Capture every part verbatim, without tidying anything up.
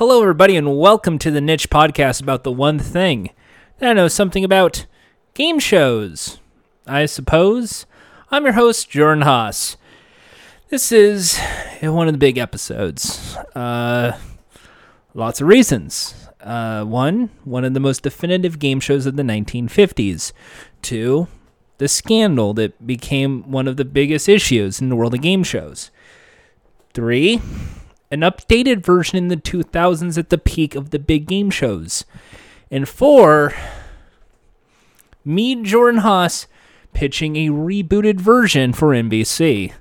Hello, everybody, and welcome to the Niche Podcast about the one thing that I know something about: game shows, I suppose. I'm your host, Jordan Haas. This is one of the big episodes. Uh, lots of reasons. Uh, one, one of the most definitive game shows of the nineteen fifties. Two, the scandal that became one of the biggest issues in the world of game shows. Three, an updated version in the two thousands at the peak of the big game shows. And four, me, Jordan Haas, pitching a rebooted version for N B C.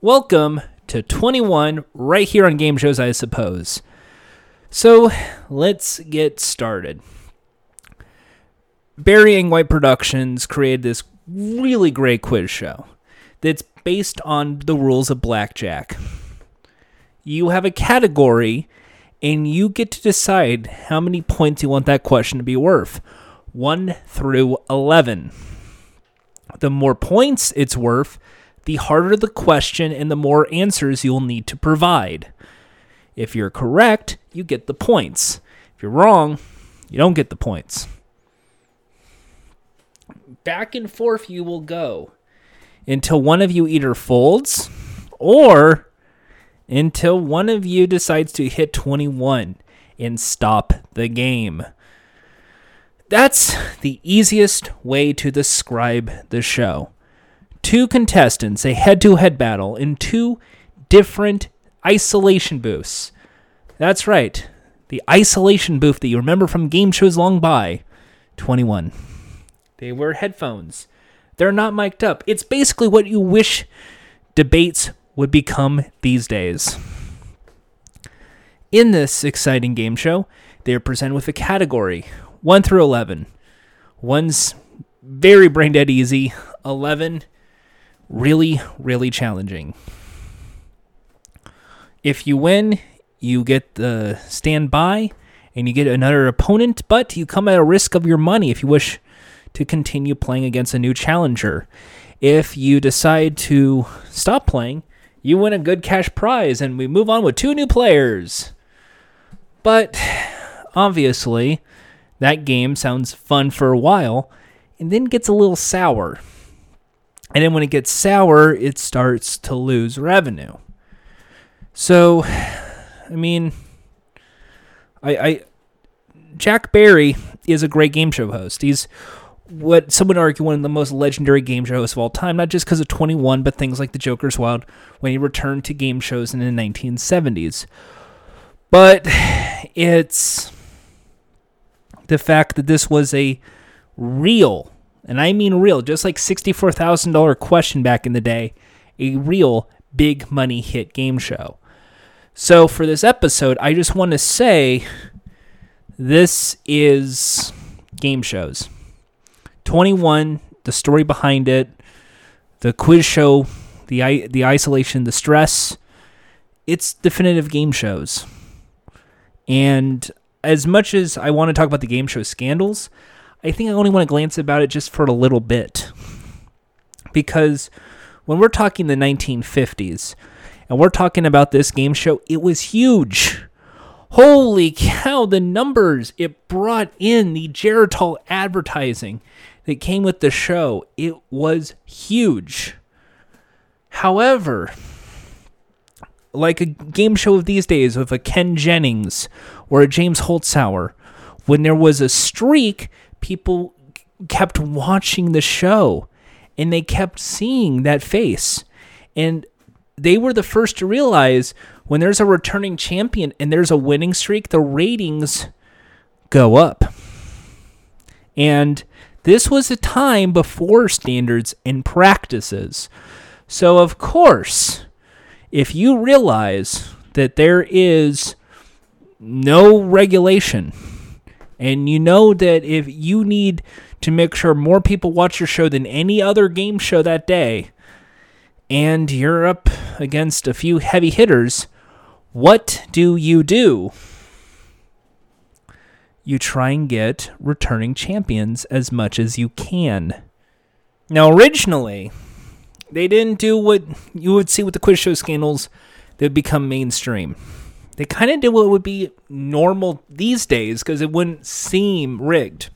Welcome to twenty-one, right here on Game Shows, I suppose. So, let's get started. Barry and White Productions created this really great quiz show that's based on the rules of blackjack. You have a category, and you get to decide how many points you want that question to be worth, one through eleven. The more points it's worth, the harder the question and the more answers you'll need to provide. If you're correct, you get the points. If you're wrong, you don't get the points. Back and forth you will go until one of you either folds or until one of you decides to hit twenty-one and stop the game. That's the easiest way to describe the show. Two contestants, a head-to-head battle in two different isolation booths. That's right, the isolation booth that you remember from game shows long by, twenty-one. They wear headphones. They're not mic'd up. It's basically what you wish debates would become these days. In this exciting game show, they are presented with a category, one through eleven. One's very brain dead easy, eleven really, really challenging. If you win, you get the standby and you get another opponent, but you come at a risk of your money if you wish to continue playing against a new challenger. If you decide to stop playing, you win a good cash prize, and we move on with two new players. But obviously, that game sounds fun for a while, and then gets a little sour. And then when it gets sour, it starts to lose revenue. So, I mean, I, I Jack Barry is a great game show host. He's what some would argue one of the most legendary game show hosts of all time, not just because of twenty-one, but things like The Joker's Wild when he returned to game shows in the nineteen seventies. But it's the fact that this was a real, and I mean real, just like sixty-four thousand dollars question back in the day, a real big money hit game show. So for this episode, I just want to say this is game shows. twenty-one, the story behind it, the quiz show, the the isolation, the stress, it's definitive game shows. And as much as I want to talk about the game show scandals, I think I only want to glance about it just for a little bit. Because when we're talking the nineteen fifties, and we're talking about this game show, it was huge. Holy cow, the numbers. It brought in the Geritol advertising that came with the show. It was huge. However, like a game show of these days with a Ken Jennings or a James Holzhauer, when there was a streak, people kept watching the show and they kept seeing that face. And they were the first to realize when there's a returning champion and there's a winning streak, the ratings go up. And this was a time before standards and practices. So, of course, if you realize that there is no regulation and you know that if you need to make sure more people watch your show than any other game show that day, and you're up against a few heavy hitters, what do you do? You try and get returning champions as much as you can. Now, originally, they didn't do what you would see with the quiz show scandals that become mainstream. They kind of did what would be normal these days because it wouldn't seem rigged.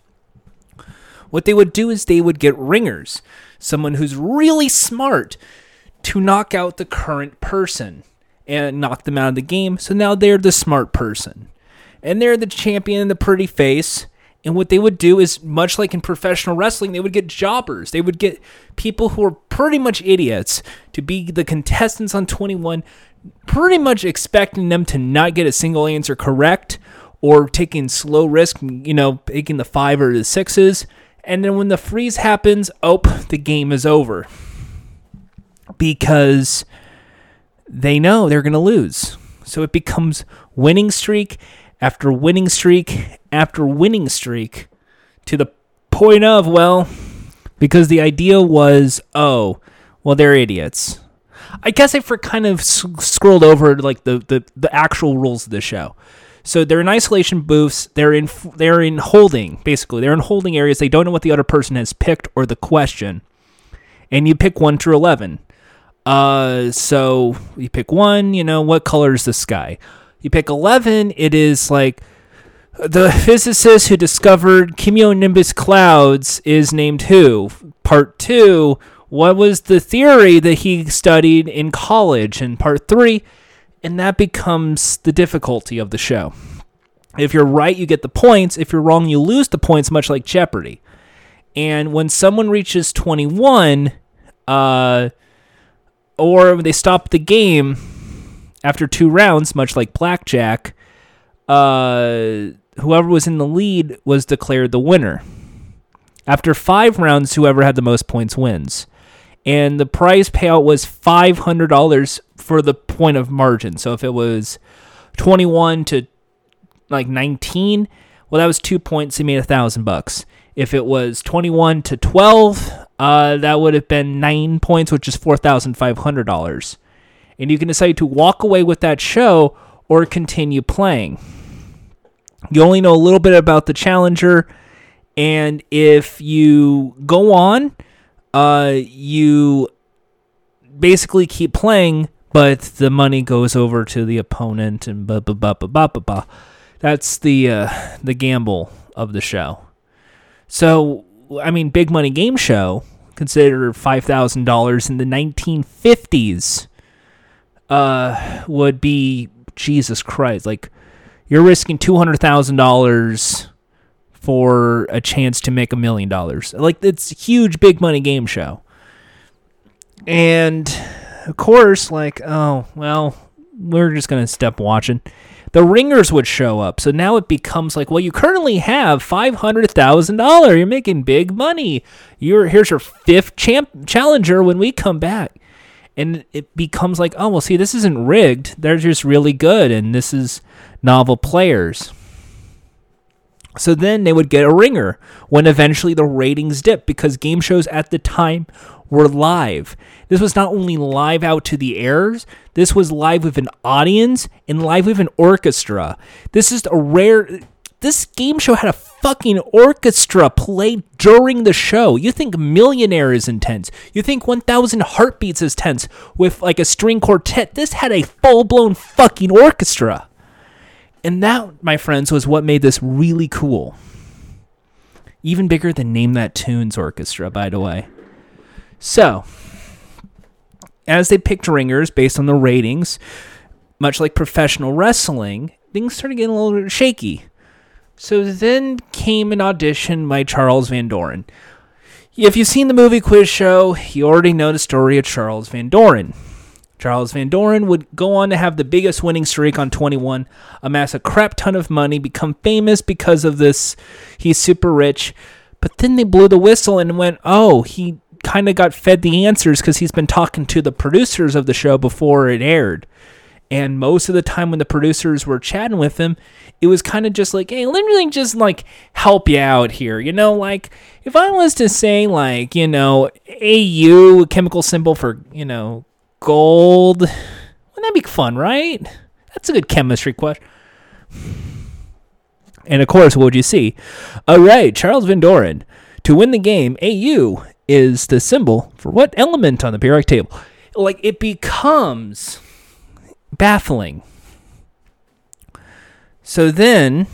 What they would do is they would get ringers, someone who's really smart, to knock out the current person and knock them out of the game. So now they're the smart person. And they're the champion, the pretty face. And what they would do is, much like in professional wrestling, they would get jobbers. They would get people who are pretty much idiots to be the contestants on twenty-one, pretty much expecting them to not get a single answer correct or taking slow risk, you know, taking the five or the sixes. And then when the freeze happens, oh, the game is over. Because they know they're going to lose. So it becomes winning streak after winning streak after winning streak to the point of, well, because the idea was, oh, well, they're idiots. I guess I for kind of s- scrolled over like the, the, the actual rules of the show. So they're in isolation booths. They're in they're in holding, basically. They're in holding areas. They don't know what the other person has picked or the question. And you pick one through eleven. Uh, so you pick one, you know, what color is the sky? You pick eleven, it is like the physicist who discovered cumulonimbus clouds is named who? Part two, what was the theory that he studied in college? And part three, and that becomes the difficulty of the show. If you're right, you get the points. If you're wrong, you lose the points, much like Jeopardy. And when someone reaches twenty-one, uh, or they stop the game after two rounds, much like blackjack, uh, whoever was in the lead was declared the winner. After five rounds, whoever had the most points wins. And the prize payout was five hundred dollars for the point of margin. So if it was twenty-one to like nineteen, well, that was two points. He made a thousand bucks. If it was twenty-one to twelve, uh, that would have been nine points, which is four thousand five hundred dollars. And you can decide to walk away with that show or continue playing. You only know a little bit about the challenger. And if you go on, uh, you basically keep playing, but the money goes over to the opponent and blah, blah, blah, blah, blah, blah, blah. That's the, uh, the gamble of the show. So, I mean, big money game show, considered five thousand dollars in the nineteen fifties, uh, would be, Jesus Christ, like, you're risking two hundred thousand dollars for a chance to make a million dollars. Like, it's a huge big money game show. And, of course, like, oh, well, we're just going to step watching. The ringers would show up. So now it becomes like, well, you currently have five hundred thousand dollars. You're making big money. You're Here's your fifth champ challenger when we come back. And it becomes like, oh, well, see, this isn't rigged. They're just really good, and this is novel players. So then they would get a ringer when eventually the ratings dip because game shows at the time were live. This was not only live out to the airs, this was live with an audience and live with an orchestra. This is a rare... This game show had a fucking orchestra play during the show. You think Millionaire is intense. You think one thousand Heartbeats is tense with like a string quartet. This had a full-blown fucking orchestra. And that, my friends, was what made this really cool. Even bigger than Name That Tunes Orchestra, by the way. So, as they picked ringers based on the ratings, much like professional wrestling, things started getting a little shaky. So then came an audition by Charles Van Doren. If you've seen the movie Quiz Show, you already know the story of Charles Van Doren. Charles Van Doren would go on to have the biggest winning streak on twenty-one, amass a crap ton of money, become famous because of this. He's super rich. But then they blew the whistle and went, oh, he... kind of got fed the answers because he's been talking to the producers of the show before it aired. And most of the time when the producers were chatting with him, it was kind of just like, hey, let me just like help you out here. You know, like if I was to say like, you know, A U, chemical symbol for, you know, gold, wouldn't that be fun, right? That's a good chemistry question. And of course, what would you see? All right, Charles Van Doren. To win the game, A U is the symbol for what element on the periodic table? Like, it becomes baffling. So then,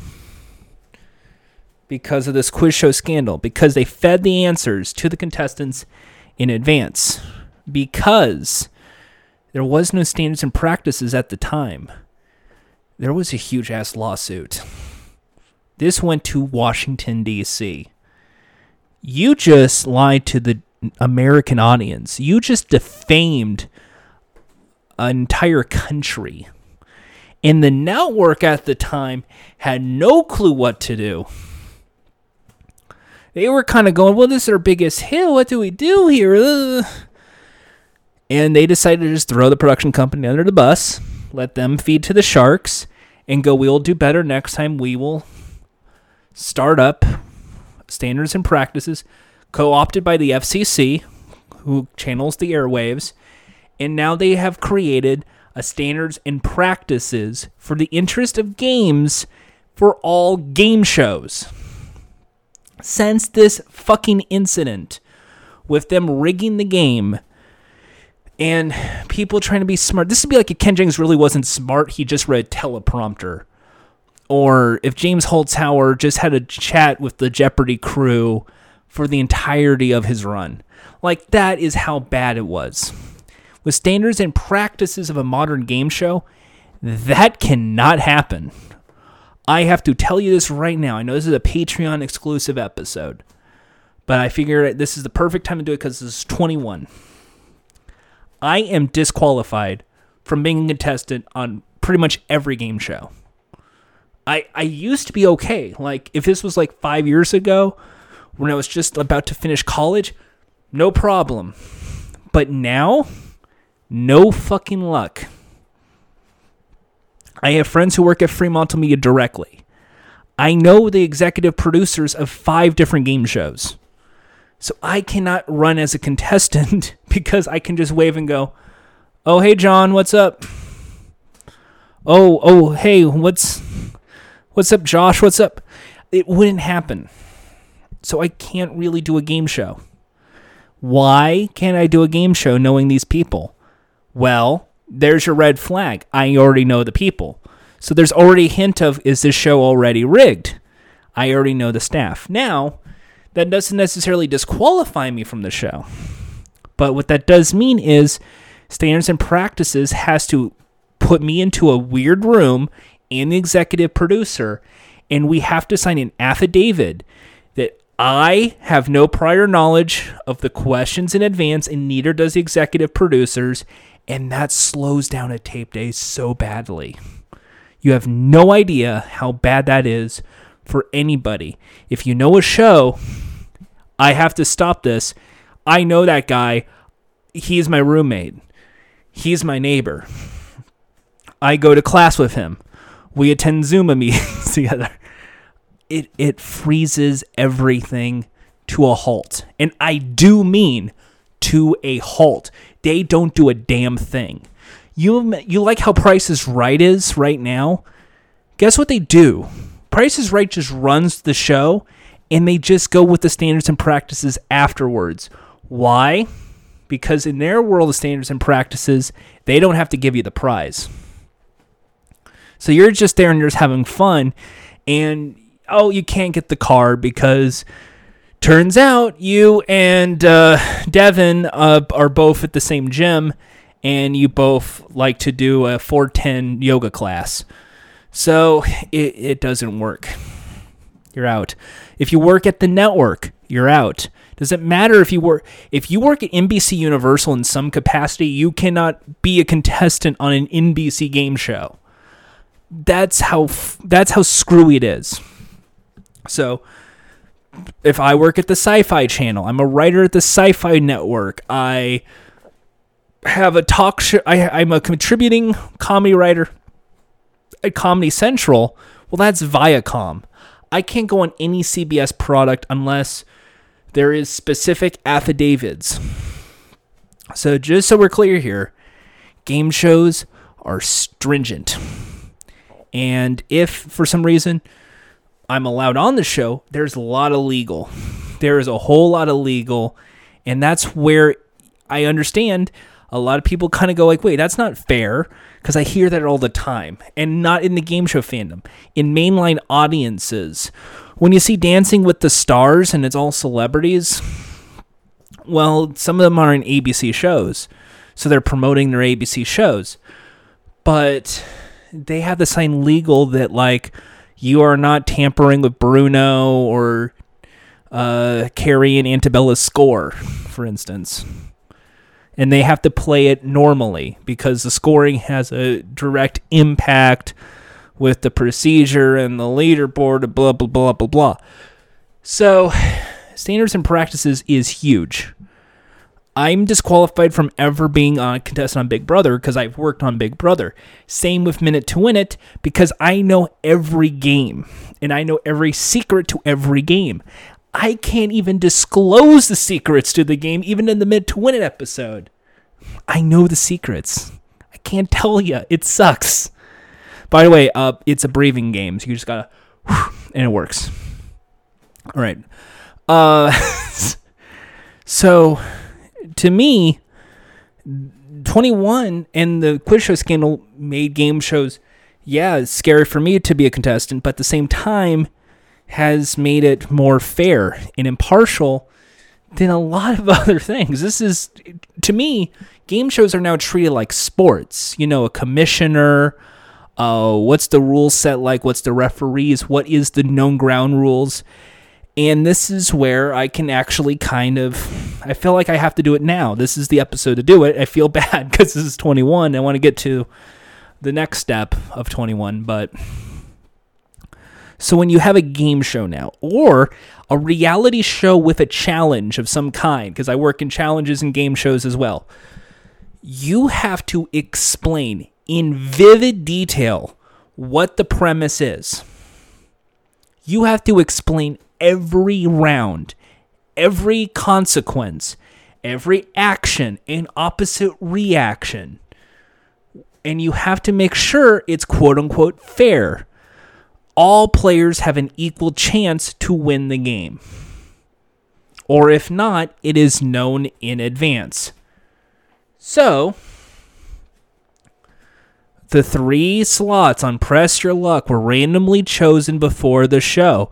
because of this quiz show scandal, because they fed the answers to the contestants in advance, because there was no standards and practices at the time, there was a huge-ass lawsuit. This went to Washington, D C You just lied to the American audience. You just defamed an entire country. And the network at the time had no clue what to do. They were kind of going, well, this is our biggest hit. What do we do here? Ugh. And they decided to just throw the production company under the bus, let them feed to the sharks, and go, we'll do better next time. We will start up standards and practices co-opted by the F C C, who channels the airwaves. And now they have created a standards and practices for the interest of games for all game shows. Since this fucking incident with them rigging the game and people trying to be smart, this would be like if Ken Jennings really wasn't smart, he just read teleprompter. Or if James Holzhauer just had a chat with the Jeopardy crew for the entirety of his run. Like, that is how bad it was. With standards and practices of a modern game show, that cannot happen. I have to tell you this right now. I know this is a Patreon exclusive episode, but I figure this is the perfect time to do it because this is twenty-one. I am disqualified from being a contestant on pretty much every game show. I, I used to be okay. Like, if this was like five years ago, when I was just about to finish college, no problem. But now, no fucking luck. I have friends who work at FremantleMedia directly. I know the executive producers of five different game shows. So I cannot run as a contestant because I can just wave and go, oh, hey, John, what's up? Oh, oh, hey, what's what's up, Josh? What's up? It wouldn't happen. So I can't really do a game show. Why can't I do a game show knowing these people? Well, there's your red flag. I already know the people. So there's already a hint of, is this show already rigged? I already know the staff. Now, that doesn't necessarily disqualify me from the show. But what that does mean is standards and practices has to put me into a weird room and the executive producer, and we have to sign an affidavit that I have no prior knowledge of the questions in advance, and neither does the executive producers, and that slows down a tape day so badly. You have no idea how bad that is for anybody. If you know a show, I have to stop this. I know that guy. He's my roommate. He's my neighbor. I go to class with him. We attend Zuma meetings together. It it freezes everything to a halt. And I do mean to a halt. They don't do a damn thing. You you like how Price is Right is right now? Guess what they do? Price is Right just runs the show, and they just go with the standards and practices afterwards. Why? Because in their world of standards and practices, they don't have to give you the prize. So you're just there and you're just having fun, and oh, you can't get the card because turns out you and uh, Devin uh, are both at the same gym, and you both like to do a four ten yoga class. So it, it doesn't work. You're out. If you work at the network, you're out. Doesn't matter if you work if you work at N B C Universal in some capacity, you cannot be a contestant on an N B C game show. That's how that's how screwy it is. So if I work at the Sci-Fi Channel, I'm a writer at the Sci-Fi Network. I have a talk show. I, I'm a contributing comedy writer at Comedy Central. Well, that's Viacom. I can't go on any C B S product unless there is specific affidavits. So just so we're clear here, game shows are stringent. And if for some reason I'm allowed on the show, there's a lot of legal. There is a whole lot of legal, and that's where I understand a lot of people kind of go like, wait, that's not fair, because I hear that all the time, and not in the game show fandom, in mainline audiences. When you see Dancing with the Stars and it's all celebrities, well, some of them are in A B C shows, so they're promoting their A B C shows. But they have the sign legal that, like, you are not tampering with Bruno or uh, Carrie and Antibella's score, for instance. And they have to play it normally because the scoring has a direct impact with the procedure and the leaderboard, blah, blah, blah, blah, blah. So standards and practices is huge. I'm disqualified from ever being a contestant on Big Brother because I've worked on Big Brother. Same with Minute to Win It, because I know every game, and I know every secret to every game. I can't even disclose the secrets to the game, even in the Minute to Win It episode. I know the secrets. I can't tell you. It sucks. By the way, uh, it's a breathing game, so you just gotta, and it works. All right. Uh, so... To me, twenty-one and the quiz show scandal made game shows, yeah, it's scary for me to be a contestant, but at the same time has made it more fair and impartial than a lot of other things. This is, to me, game shows are now treated like sports. You know, a commissioner, uh, what's the rule set like, what's the referees, what is the known ground rules. And this is where I can actually kind of, I feel like I have to do it now. This is the episode to do it. I feel bad because this is twenty-one. I want to get to the next step of twenty-one. But so when you have a game show now or a reality show with a challenge of some kind, because I work in challenges and game shows as well, you have to explain in vivid detail what the premise is. You have to explain every round, every consequence, every action, and opposite reaction. And you have to make sure it's quote-unquote fair. All players have an equal chance to win the game. Or if not, it is known in advance. So, the three slots on Press Your Luck were randomly chosen before the show.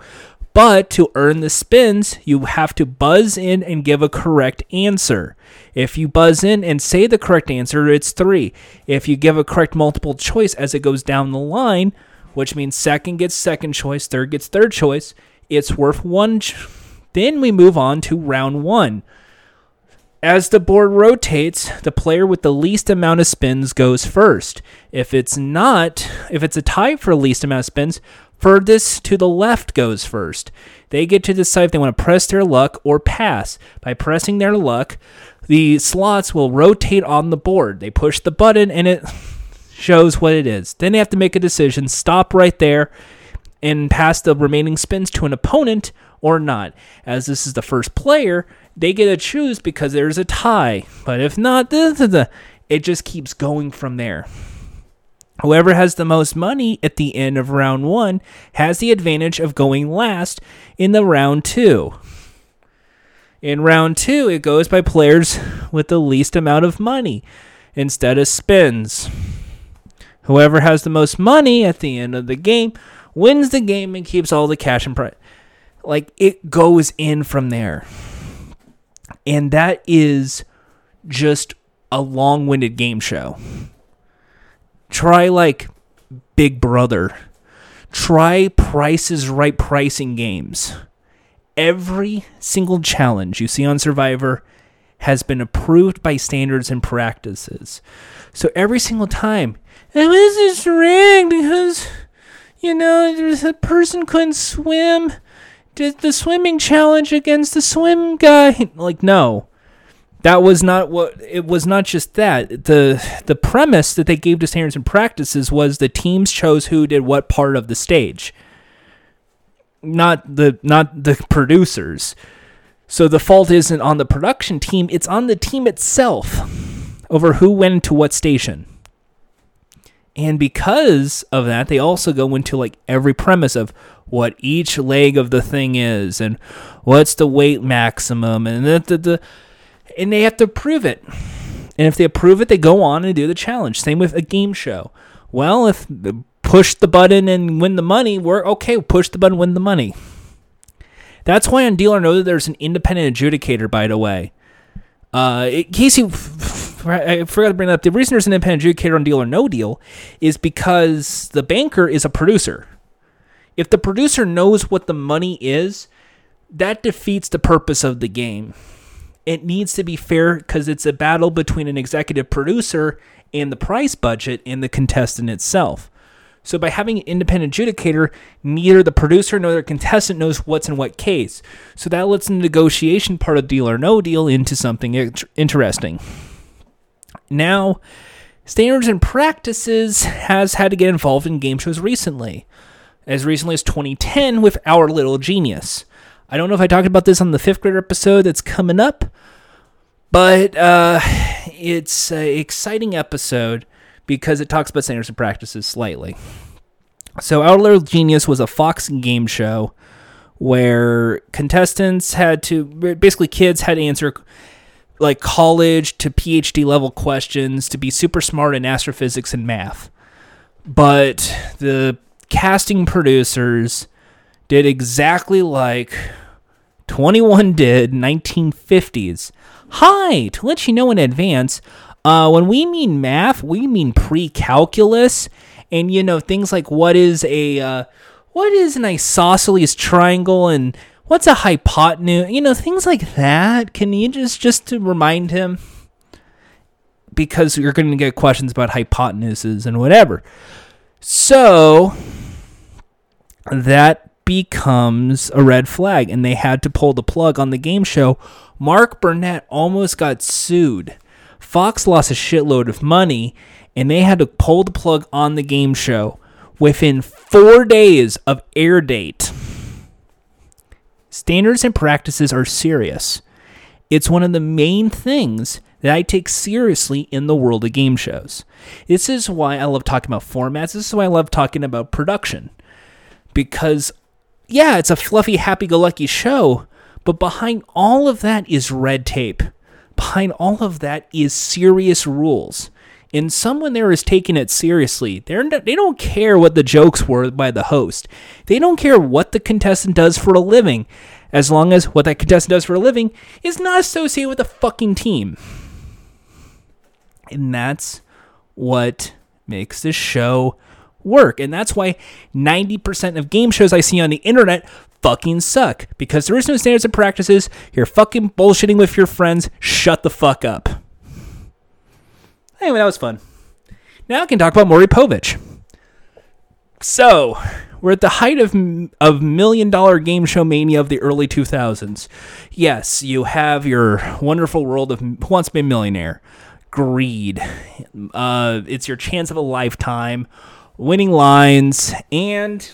But to earn the spins, you have to buzz in and give a correct answer. If you buzz in and say the correct answer, it's three. If you give a correct multiple choice as it goes down the line, which means second gets second choice, third gets third choice, it's worth one. Ch- then we move on to round one. As the board rotates, the player with the least amount of spins goes first. If it's not, if it's a tie for least amount of spins, furthest to the left goes first. They get to decide if they want to press their luck or pass. By pressing their luck, the slots will rotate on the board. They push the button and it shows what it is. Then they have to make a decision, stop right there, and pass the remaining spins to an opponent or not. As this is the first player, they get to choose because there's a tie. But if not, it just keeps going from there. Whoever has the most money at the end of round one has the advantage of going last in the round two. In round two, it goes by players with the least amount of money instead of spins. Whoever has the most money at the end of the game wins the game and keeps all the cash and prize. Like, it goes in from there. And that is just a long-winded game show. Try, like, Big Brother. Try Price Is Right pricing games. Every single challenge you see on Survivor has been approved by standards and practices. So every single time, it was just rigged because, you know, the person couldn't swim. Did the swimming challenge against the swim guy. Like, no. That was not what, it was not just that. The the premise that they gave to standards and practices was the teams chose who did what part of the stage. Not the not the producers. So the fault isn't on the production team, it's on the team itself over who went to what station. And because of that, they also go into like every premise of what each leg of the thing is and what's the weight maximum and the, the, the and they have to prove it. And if they approve it, they go on and do the challenge. Same with a game show. Well, if they push the button and win the money, we're okay. Push the button, win the money. That's why on Deal or No Deal, there's an independent adjudicator, by the way. Uh, it, Casey, I forgot to bring that up. The reason there's an independent adjudicator on Deal or No Deal is because the banker is a producer. If the producer knows what the money is, that defeats the purpose of the game. It needs to be fair because it's a battle between an executive producer and the price budget and the contestant itself. So by having an independent adjudicator, neither the producer nor the contestant knows what's in what case. So that lets the negotiation part of Deal or No Deal into something interesting. Now, Standards and Practices has had to get involved in game shows recently. As recently as twenty ten with Our Little Genius. I don't know if I talked about this on the fifth grader episode that's coming up, but uh, it's an exciting episode because it talks about standards and practices slightly. So Our Little Genius was a Fox game show where contestants had to, basically kids had to answer like college to PhD level questions to be super smart in astrophysics and math. But the casting producers did exactly like twenty one did nineteen fifties. Hi, to let you know in advance, uh, when we mean math, we mean pre-calculus, and you know things like what is a uh, what is an isosceles triangle and what's a hypotenuse, you know, things like that. Can you just just to remind him, because you're going to get questions about hypotenuses and whatever. So that becomes a red flag, and they had to pull the plug on the game show. Mark Burnett almost got sued. Fox lost a shitload of money, and they had to pull the plug on the game show within four days of air date. Standards and practices are serious. It's one of the main things that I take seriously in the world of game shows. This is why I love talking about formats. This is why I love talking about production. Because, yeah, it's a fluffy, happy-go-lucky show, but behind all of that is red tape. Behind all of that is serious rules. And someone there is taking it seriously. They're not, they don't care what the jokes were by the host. They don't care what the contestant does for a living, as long as what that contestant does for a living is not associated with a fucking team. And that's what makes this show work. And that's why ninety percent of game shows I see on the internet fucking suck. Because there is no standards and practices. You're fucking bullshitting with your friends. Shut the fuck up. Anyway, that was fun. Now I can talk about Maury Povich. So, we're at the height of of million-dollar game show mania of the early two thousands. Yes, you have your wonderful world of Who Wants to Be a Millionaire. Greed. Uh, it's your chance of a lifetime. Winning Lines. And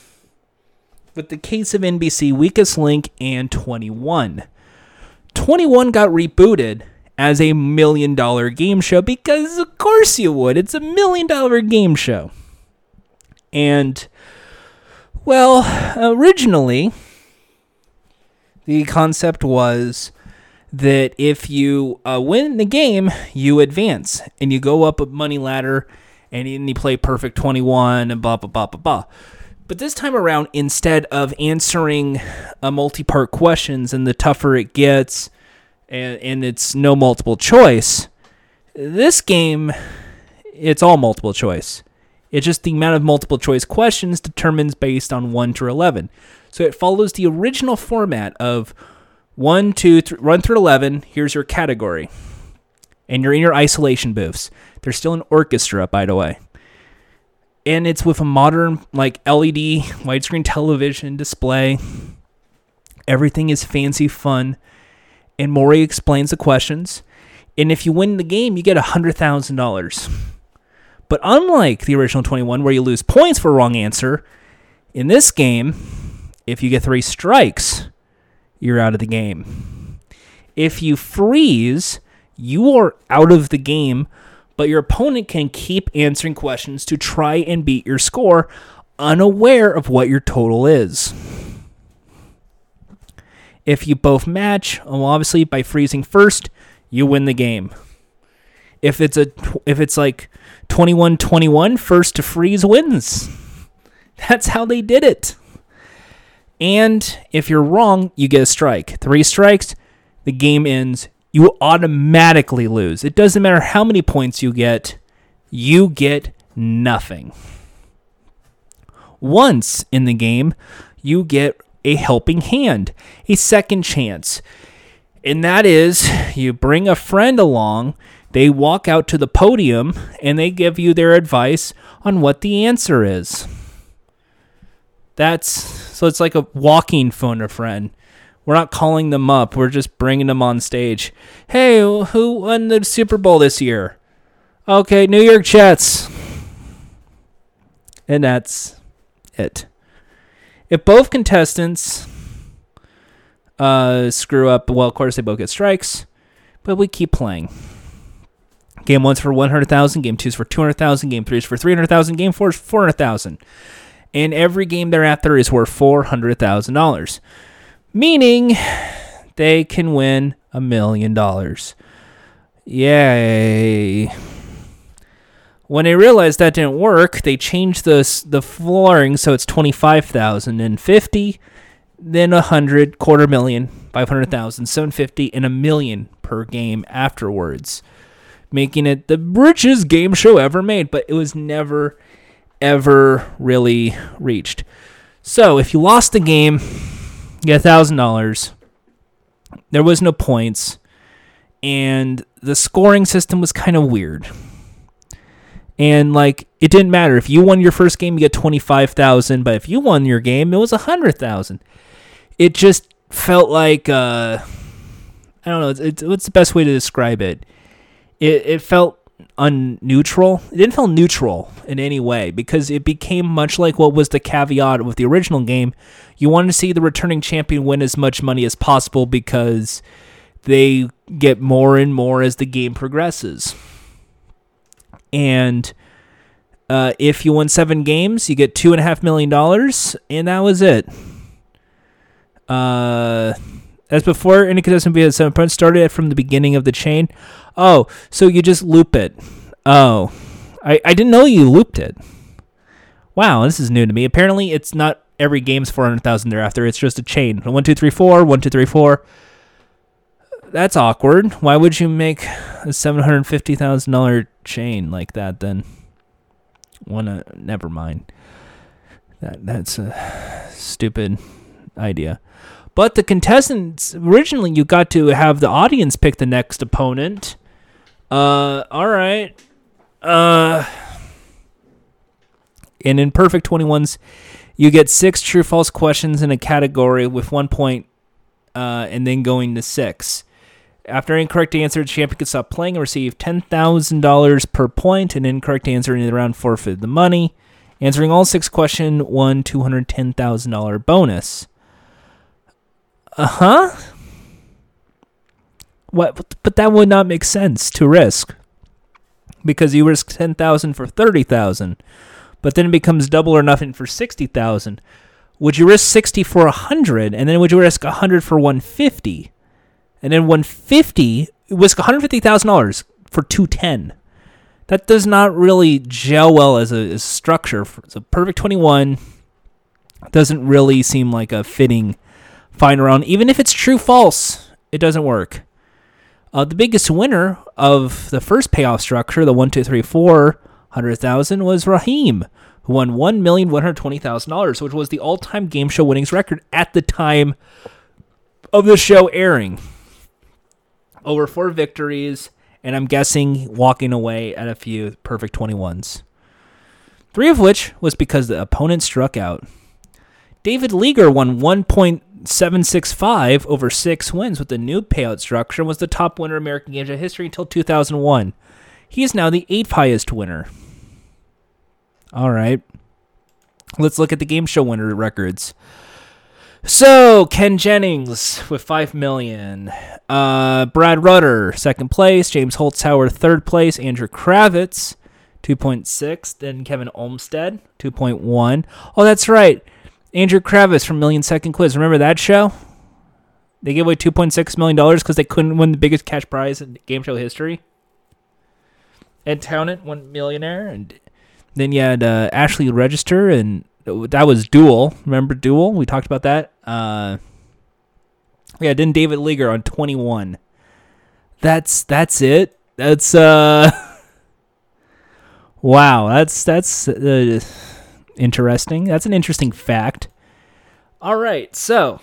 with the case of N B C, Weakest Link and twenty one. twenty one got rebooted as a million-dollar game show because, of course, you would. It's a million-dollar game show. And, well, originally, the concept was that if you uh, win the game, you advance, and you go up a money ladder, and you play perfect twenty one, and blah, blah, blah, blah, blah. But this time around, instead of answering a multi-part questions, and the tougher it gets, and, and it's no multiple choice, this game, it's all multiple choice. It's just the amount of multiple choice questions determines based on one through eleven. So it follows the original format of one, two, three, one through eleven, here's your category. And you're in your isolation booths. There's still an orchestra, by the way. And it's with a modern, like, L E D, widescreen television display. Everything is fancy fun. And Maury explains the questions. And if you win the game, you get one hundred thousand dollars. But unlike the original twenty one, where you lose points for a wrong answer, in this game, if you get three strikes, you're out of the game. If you freeze, you are out of the game, but your opponent can keep answering questions to try and beat your score, unaware of what your total is. If you both match, well, obviously by freezing first, you win the game. If it's a if it's like twenty-one twenty-one, first to freeze wins. That's how they did it. And if you're wrong, you get a strike. Three strikes, the game ends. You automatically lose. It doesn't matter how many points you get. You get nothing. Once in the game, you get a helping hand, a second chance. And that is, you bring a friend along, they walk out to the podium, and they give you their advice on what the answer is. That's, so it's like a walking phone a friend. We're not calling them up, we're just bringing them on stage. Hey, who won the Super Bowl this year? Okay, New York Jets. And that's it. If both contestants uh, screw up, well, of course, they both get strikes, but we keep playing. Game one's for one hundred thousand dollars, game two's for two hundred thousand dollars, game three's for three hundred thousand dollars, game four's for four hundred thousand dollars. And every game thereafter is worth four hundred thousand dollars, meaning they can win a million dollars. Yay. When they realized that didn't work, they changed the the flooring so it's twenty-five thousand dollars and fifty thousand dollars, then one hundred thousand dollars, quarter million, five hundred thousand dollars, seven hundred fifty thousand dollars, and a million per game afterwards, making it the richest game show ever made, but it was never, ever really reached. So if you lost the game, you got one thousand dollars. There was no points, and the scoring system was kind of weird. And, like, it didn't matter. If you won your first game, you get twenty-five thousand dollars. But if you won your game, it was one hundred thousand dollars. It just felt like, uh, I don't know, it's, it's, what's the best way to describe it? It it felt unneutral. It didn't feel neutral in any way because it became much like what was the caveat with the original game. You wanted to see the returning champion win as much money as possible because they get more and more as the game progresses. And uh, if you won seven games, you get two and a half million dollars, and that was it. Uh, as before, any contestant being at seven points started from the beginning of the chain. Oh, so you just loop it. Oh, I, I didn't know you looped it. Wow, this is new to me. Apparently, it's not every game's four hundred thousand thereafter. It's just a chain. One, two, three, four. One, two, three, four. That's awkward. Why would you make a seven hundred fifty thousand dollar chain like that? Then, wanna never mind. That that's a stupid idea. But the contestants originally, you got to have the audience pick the next opponent. Uh, all right. Uh, and in perfect twenty ones, you get six true false questions in a category with one point, uh, and then going to six. After an incorrect answer, the champion can stop playing and receive ten thousand dollars per point. An incorrect answer in the round forfeited the money. Answering all six questions won two hundred ten thousand dollars bonus. Uh-huh. What? But that would not make sense to risk. Because you risk ten thousand dollars for thirty thousand dollars. But then it becomes double or nothing for sixty thousand dollars. Would you risk sixty thousand dollars for one hundred thousand dollars? And then would you risk one hundred thousand dollars for one hundred fifty thousand dollars? And then one hundred fifty thousand dollars, it was one hundred fifty thousand dollars for two hundred ten thousand dollars. That does not really gel well as a, as a structure. So Perfect twenty-one doesn't really seem like a fitting final round. Even if it's true-false, it doesn't work. Uh, the biggest winner of the first payoff structure, the one, two, three, four, one hundred thousand dollars, was Raheem, who won one million one hundred twenty thousand dollars, which was the all-time game show winnings record at the time of the show airing. Over four victories, and I'm guessing walking away at a few perfect twenty-ones. Three of which was because the opponent struck out. David Leaguer won one point seven six five over six wins with the new payout structure and was the top winner in American Game Show history until two thousand one. He is now the eighth highest winner. All right. Let's look at the game show winner records. So, Ken Jennings with five million dollars. Uh, Brad Rutter, second place. James Holzhauer, third place. Andrew Kravitz, two point six. Then Kevin Olmstead, two point one. Oh, that's right. Andrew Kravitz from Million Second Quiz. Remember that show? They gave away two point six million dollars because they couldn't win the biggest cash prize in game show history. Ed Townend won Millionaire, and then you had uh, Ashley Register, and that was Duel. Remember Duel? We talked about that. Uh, yeah, then David Leaguer on Twenty One. That's that's it. That's uh, wow. That's that's uh, interesting. That's an interesting fact. All right, so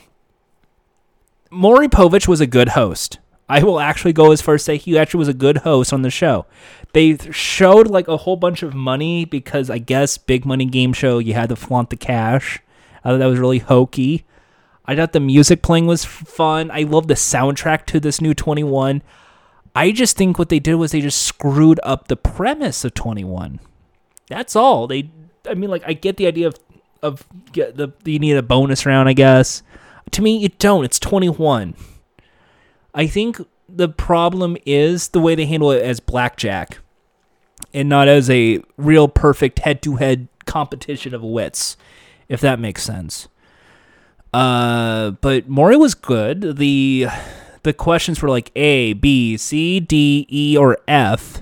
Maury Povich was a good host. I will actually go as far as say he actually was a good host on the show. They showed like a whole bunch of money because I guess big money game show, you had to flaunt the cash. I thought that was really hokey. I thought the music playing was fun. I love the soundtrack to this new twenty-one. I just think what they did was they just screwed up the premise of twenty-one. That's all. They, I mean, like I get the idea of of get the you need a bonus round, I guess. To me, you don't. It's twenty-one. I think the problem is the way they handle it as blackjack and not as a real perfect head-to-head competition of wits, if that makes sense. Uh, but Maury was good. The the questions were like A, B, C, D, E, or F,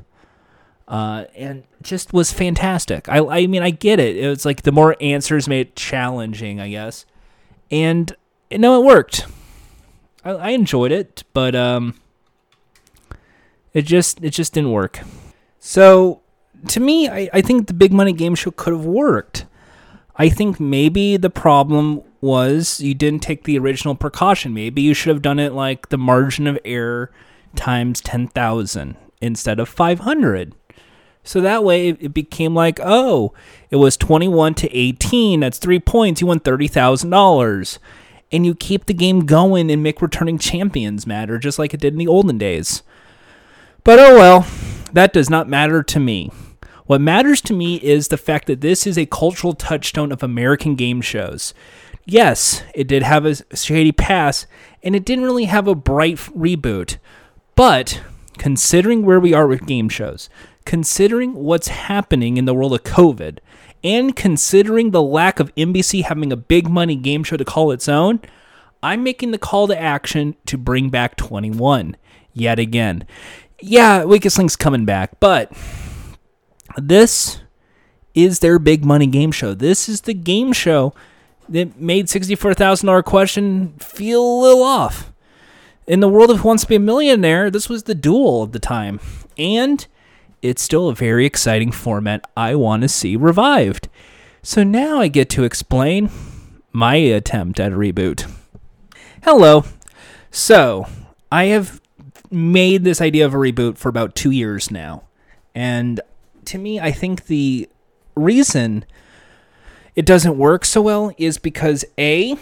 uh, and just was fantastic. I, I mean, I get it. It was like the more answers made it challenging, I guess. And, and no, it worked. I enjoyed it, but um, it just it just didn't work. So to me, I, I think the big money game show could have worked. I think maybe the problem was you didn't take the original precaution. Maybe you should have done it like the margin of error times ten thousand instead of five hundred. So that way it became like, oh, it was twenty-one to eighteen. That's three points. You won thirty thousand dollars. And you keep the game going and make returning champions matter, just like it did in the olden days. But oh well, that does not matter to me. What matters to me is the fact that this is a cultural touchstone of American game shows. Yes, it did have a shady past, and it didn't really have a bright reboot. But considering where we are with game shows, considering what's happening in the world of COVID, and considering the lack of N B C having a big money game show to call its own, I'm making the call to action to bring back twenty-one yet again. Yeah, Weakest Link's coming back, but this is their big money game show. This is the game show that made sixty-four thousand dollars question feel a little off. In the world of Who Wants to Be a Millionaire, this was the duel of the time. And it's still a very exciting format I want to see revived. So now I get to explain my attempt at a reboot. Hello. So I have made this idea of a reboot for about two years now. And to me, I think the reason it doesn't work so well is because A,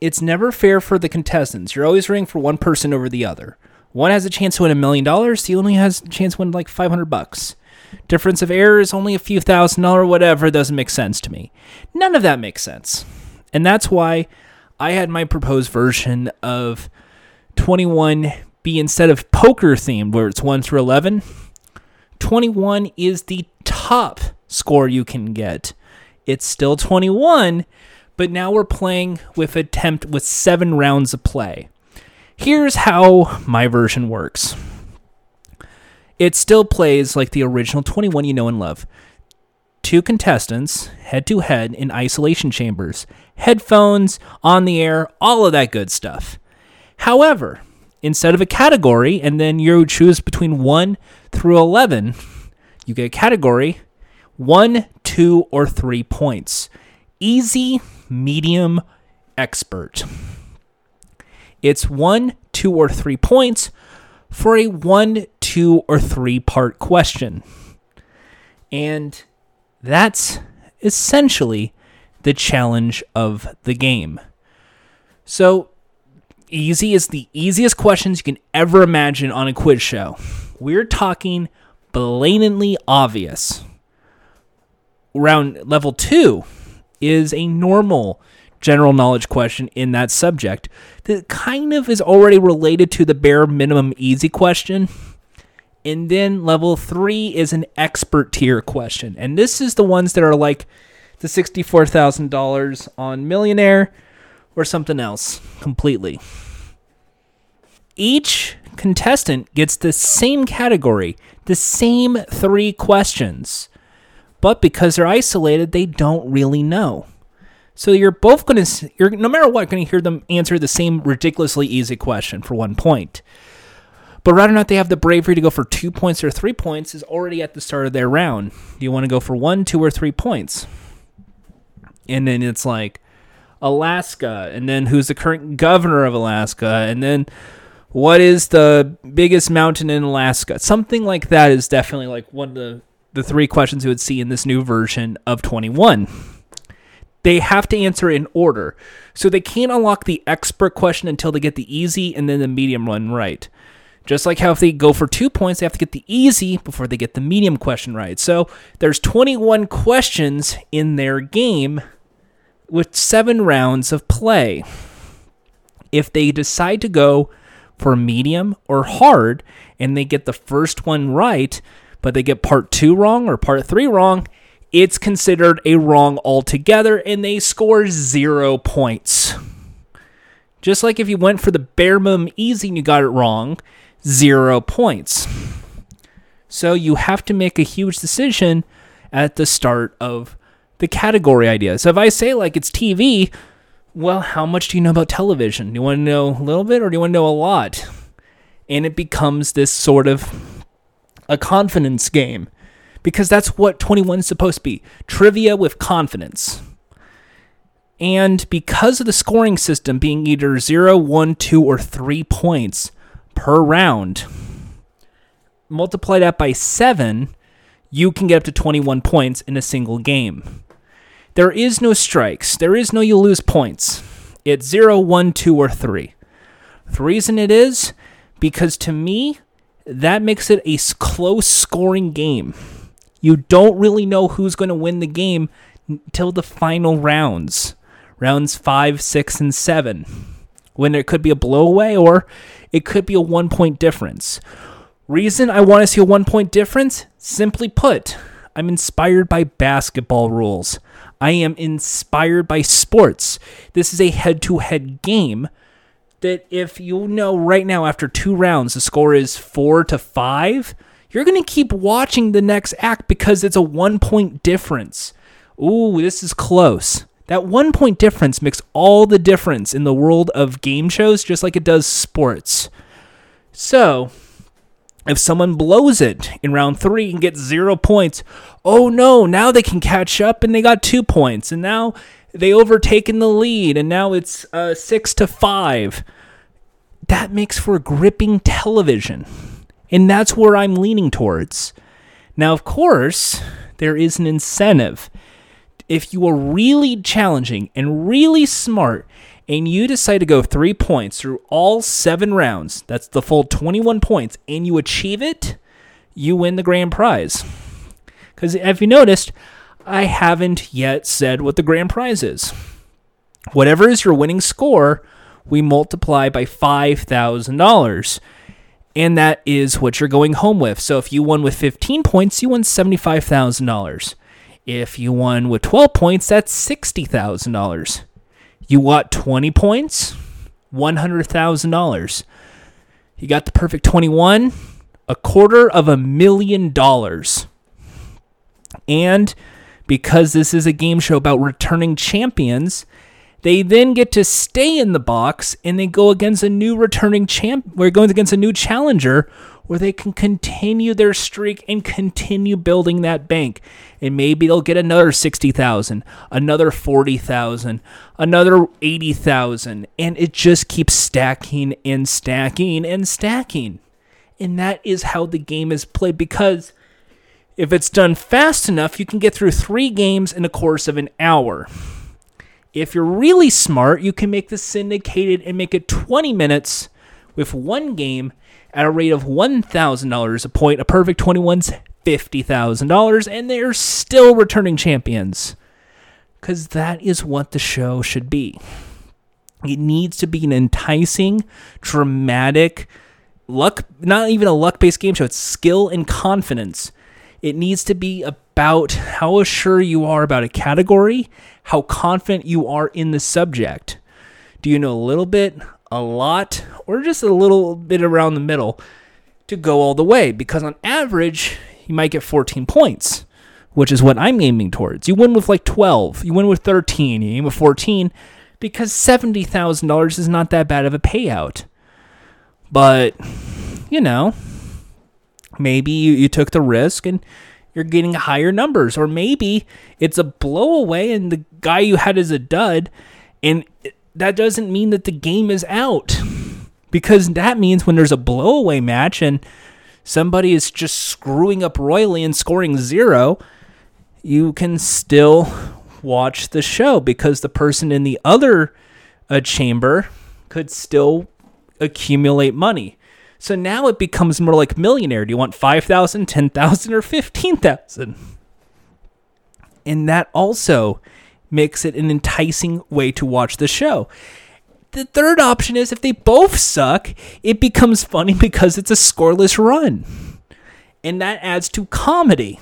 it's never fair for the contestants. You're always rooting for one person over the other. One has a chance to win a million dollars. The other has a chance to win like five hundred bucks. Difference of error is only a few thousand or whatever. Doesn't make sense to me. None of that makes sense. And that's why I had my proposed version of twenty-one be instead of poker themed where it's one through eleven. twenty-one is the top score you can get. It's still twenty-one, but now we're playing with attempt with seven rounds of play. Here's how my version works. It still plays like the original twenty-one you know and love. Two contestants, head-to-head in isolation chambers, headphones, on the air, all of that good stuff. However, instead of a category, and then you choose between one through eleven, you get a category, one, two, or three points. Easy, medium, expert. It's one, two, or three points for a one, two, or three part question. And that's essentially the challenge of the game. So easy is the easiest questions you can ever imagine on a quiz show. We're talking blatantly obvious. Round level two is a normal general knowledge question in that subject that kind of is already related to the bare minimum easy question. And then level three is an expert tier question. And this is the ones that are like the sixty-four thousand dollars on Millionaire or something else completely. Each contestant gets the same category, the same three questions, but because they're isolated, they don't really know. So you're both going to, you're no matter what, going to hear them answer the same ridiculously easy question for one point. But whether or not they have the bravery to go for two points or three points is already at the start of their round. Do you want to go for one, two, or three points? And then it's like Alaska, and then who's the current governor of Alaska, and then what is the biggest mountain in Alaska? Something like that is definitely like one of the, the three questions you would see in this new version of twenty-one. They have to answer in order. So they can't unlock the expert question until they get the easy and then the medium one right. Just like how if they go for two points, they have to get the easy before they get the medium question right. So there's twenty-one questions in their game with seven rounds of play. If they decide to go for medium or hard and they get the first one right, but they get part two wrong or part three wrong, it's considered a wrong altogether and they score zero points. Just like if you went for the bare minimum easy and you got it wrong, zero points. So you have to make a huge decision at the start of the category idea. So if I say like it's T V, well, how much do you know about television? Do you want to know a little bit or do you want to know a lot? And it becomes this sort of a confidence game because that's what twenty-one is supposed to be. Trivia with confidence. And because of the scoring system being either zero, one, two, or three points per round, multiply that by seven, you can get up to twenty-one points in a single game. There is no strikes. There is no you lose points. It's zero, one, two, or three. The reason it is, because to me, that makes it a close scoring game. You don't really know who's going to win the game until the final rounds. Rounds five, six, and seven, when it could be a blowaway or it could be a one-point difference. Reason I want to see a one-point difference? Simply put, I'm inspired by basketball rules. I am inspired by sports. This is a head-to-head game that if you know right now after two rounds the score is four to five, you're going to keep watching the next act because it's a one-point difference. Ooh, this is close. That one-point difference makes all the difference in the world of game shows, just like it does sports. So, if someone blows it in round three and gets zero points, oh no, now they can catch up and they got two points, and now they overtaken the lead, and now it's uh, six to five. That makes for gripping television, and that's where I'm leaning towards. Now, of course, there is an incentive. If you are really challenging and really smart and you decide to go three points through all seven rounds, that's the full twenty-one points, and you achieve it, you win the grand prize. Because if you noticed, I haven't yet said what the grand prize is. Whatever is your winning score, we multiply by five thousand dollars. And that is what you're going home with. So if you won with fifteen points, you won seventy-five thousand dollars. If you won with twelve points, that's sixty thousand dollars. You got twenty points, one hundred thousand dollars. You got the perfect twenty-one, a quarter of a million dollars. And because this is a game show about returning champions, they then get to stay in the box and they go against a new returning champ. We're going against a new challenger where they can continue their streak and continue building that bank. And maybe they'll get another sixty thousand dollars, another forty thousand dollars, another eighty thousand dollars. And it just keeps stacking and stacking and stacking. And that is how the game is played, because if it's done fast enough, you can get through three games in the course of an hour. If you're really smart, you can make this syndicated and make it twenty minutes with one game at a rate of one thousand dollars a point. A perfect twenty-one's fifty thousand dollars, and they're still returning champions. Because that is what the show should be. It needs to be an enticing, dramatic, luck, not even a luck-based game show. It's skill and confidence. It needs to be about how sure you are about a category, how confident you are in the subject. Do you know a little bit, a lot, or just a little bit around the middle to go all the way, because on average, you might get fourteen points, which is what I'm aiming towards. You win with like twelve, you win with thirteen, you aim with fourteen, because seventy thousand dollars is not that bad of a payout. But, you know, maybe you, you took the risk and you're getting higher numbers, or maybe it's a blow away and the guy you had is a dud, and that doesn't mean that the game is out, because that means when there's a blow away match and somebody is just screwing up royally and scoring zero, you can still watch the show because the person in the other uh, chamber could still accumulate money. So now it becomes more like Millionaire. Do you want five thousand, ten thousand, or fifteen thousand? And that also makes it an enticing way to watch the show. The third option is if they both suck, it becomes funny because it's a scoreless run. And that adds to comedy,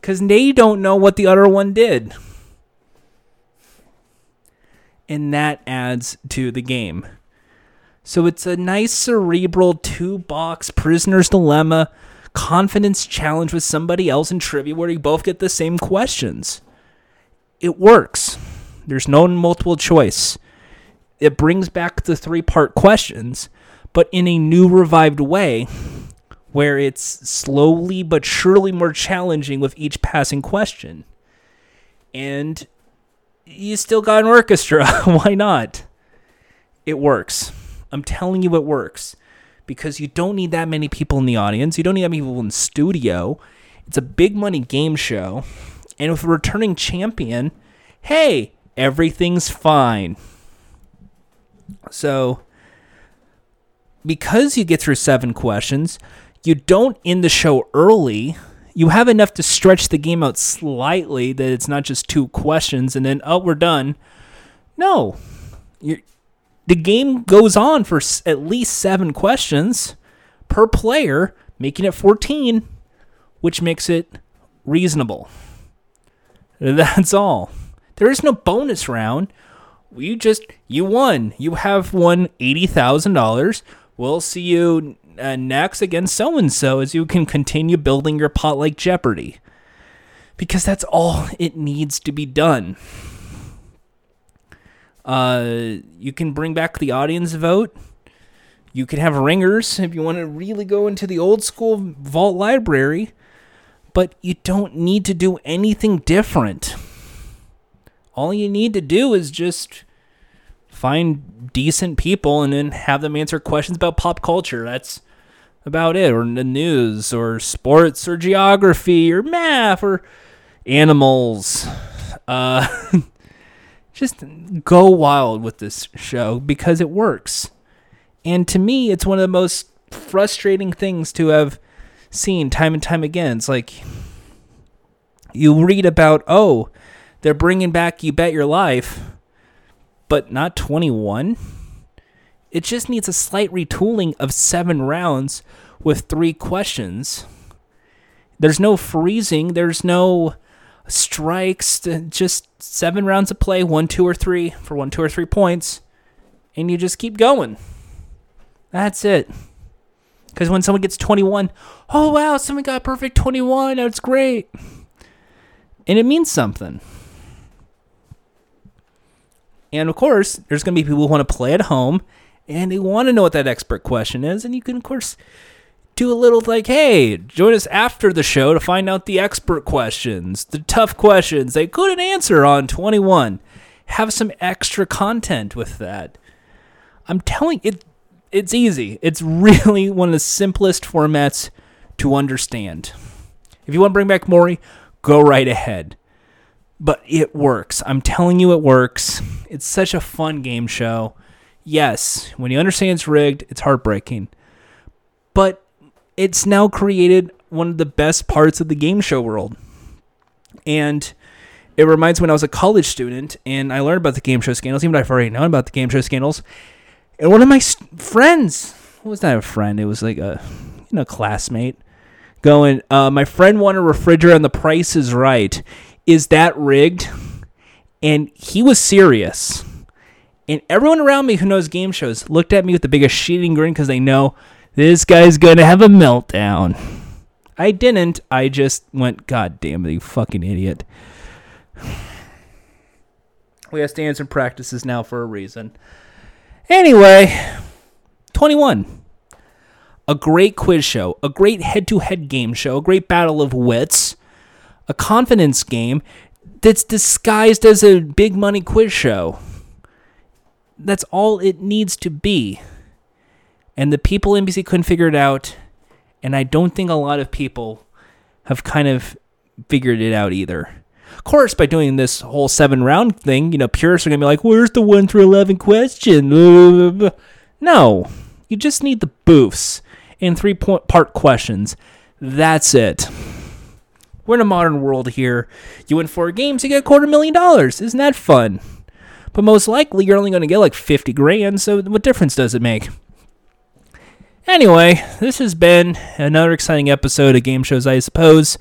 because they don't know what the other one did. And that adds to the game. So it's a nice cerebral two-box prisoner's dilemma confidence challenge with somebody else in trivia where you both get the same questions. It works. There's no multiple choice. It brings back the three-part questions, but in a new revived way where it's slowly but surely more challenging with each passing question. And you still got an orchestra. Why not? It works. I'm telling you it works, because you don't need that many people in the audience. You don't need that many people in the studio. It's a big money game show. And with a returning champion, hey, everything's fine. So, because you get through seven questions, you don't end the show early. You have enough to stretch the game out slightly that it's not just two questions and then, oh, we're done. No. You're, the game goes on for at least seven questions per player, making it fourteen, which makes it reasonable. That's all. There is no bonus round. You just, you won. You have won eighty thousand dollars. We'll see you uh, next against so-and-so as you can continue building your pot like Jeopardy. Because that's all it needs to be done. Uh, you can bring back the audience vote. You can have ringers if you want to really go into the old school vault library. But you don't need to do anything different. All you need to do is just find decent people and then have them answer questions about pop culture. That's about it. Or the news, or sports, or geography, or math, or animals. Uh, just go wild with this show because it works. And to me, it's one of the most frustrating things to have seen time and time again. It's like you read about, oh, they're bringing back You Bet Your Life, but not twenty-one. It just needs a slight retooling of seven rounds with three questions. There's no freezing. There's no strikes. Just seven rounds of play, one, two, or three for one, two, or three points, and you just keep going. That's it. Because when someone gets twenty-one, oh, wow, someone got a perfect twenty-one. That's great. And it means something. And, of course, there's going to be people who want to play at home, and they want to know what that expert question is. And you can, of course, do a little like, hey, join us after the show to find out the expert questions, the tough questions they couldn't answer on twenty-one. Have some extra content with that. I'm telling you, it. It's easy. It's really one of the simplest formats to understand. If you want to bring back Maury, go right ahead. But it works. I'm telling you it works. It's such a fun game show. Yes, when you understand it's rigged, it's heartbreaking. But it's now created one of the best parts of the game show world. And it reminds me when I was a college student and I learned about the game show scandals, even though I've already known about the game show scandals. And one of my st- friends, what was that a friend? It was like a, you know, classmate going, uh, my friend won a refrigerator on The Price Is Right. Is that rigged? And he was serious. And everyone around me who knows game shows looked at me with the biggest shitting grin because they know this guy's going to have a meltdown. I didn't. I just went, God damn it, you fucking idiot. We have standards and practices now for a reason. Anyway, twenty-one. A great quiz show, a great head-to-head game show, a great battle of wits, a confidence game that's disguised as a big money quiz show. That's all it needs to be. And the people at N B C couldn't figure it out, and I don't think a lot of people have kind of figured it out either. Of course, by doing this whole seven-round thing, you know, purists are going to be like, where's the one through eleven question? No. You just need the boofs and three-part questions. That's it. We're in a modern world here. You win four games, you get a quarter million dollars. Isn't that fun? But most likely, you're only going to get like fifty grand, so what difference does it make? Anyway, this has been another exciting episode of Game Shows, I suppose.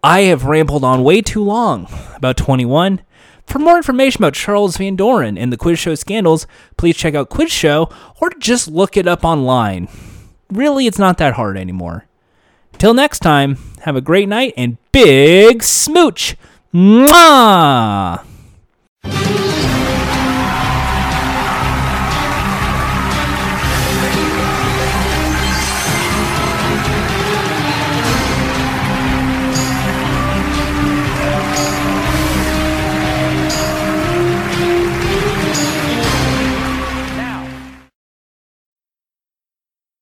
I have rambled on way too long about twenty-one. For more information about Charles Van Doren and the quiz show scandals, please check out Quiz Show or just look it up online. Really, it's not that hard anymore. Till next time, have a great night and big smooch! Mwah!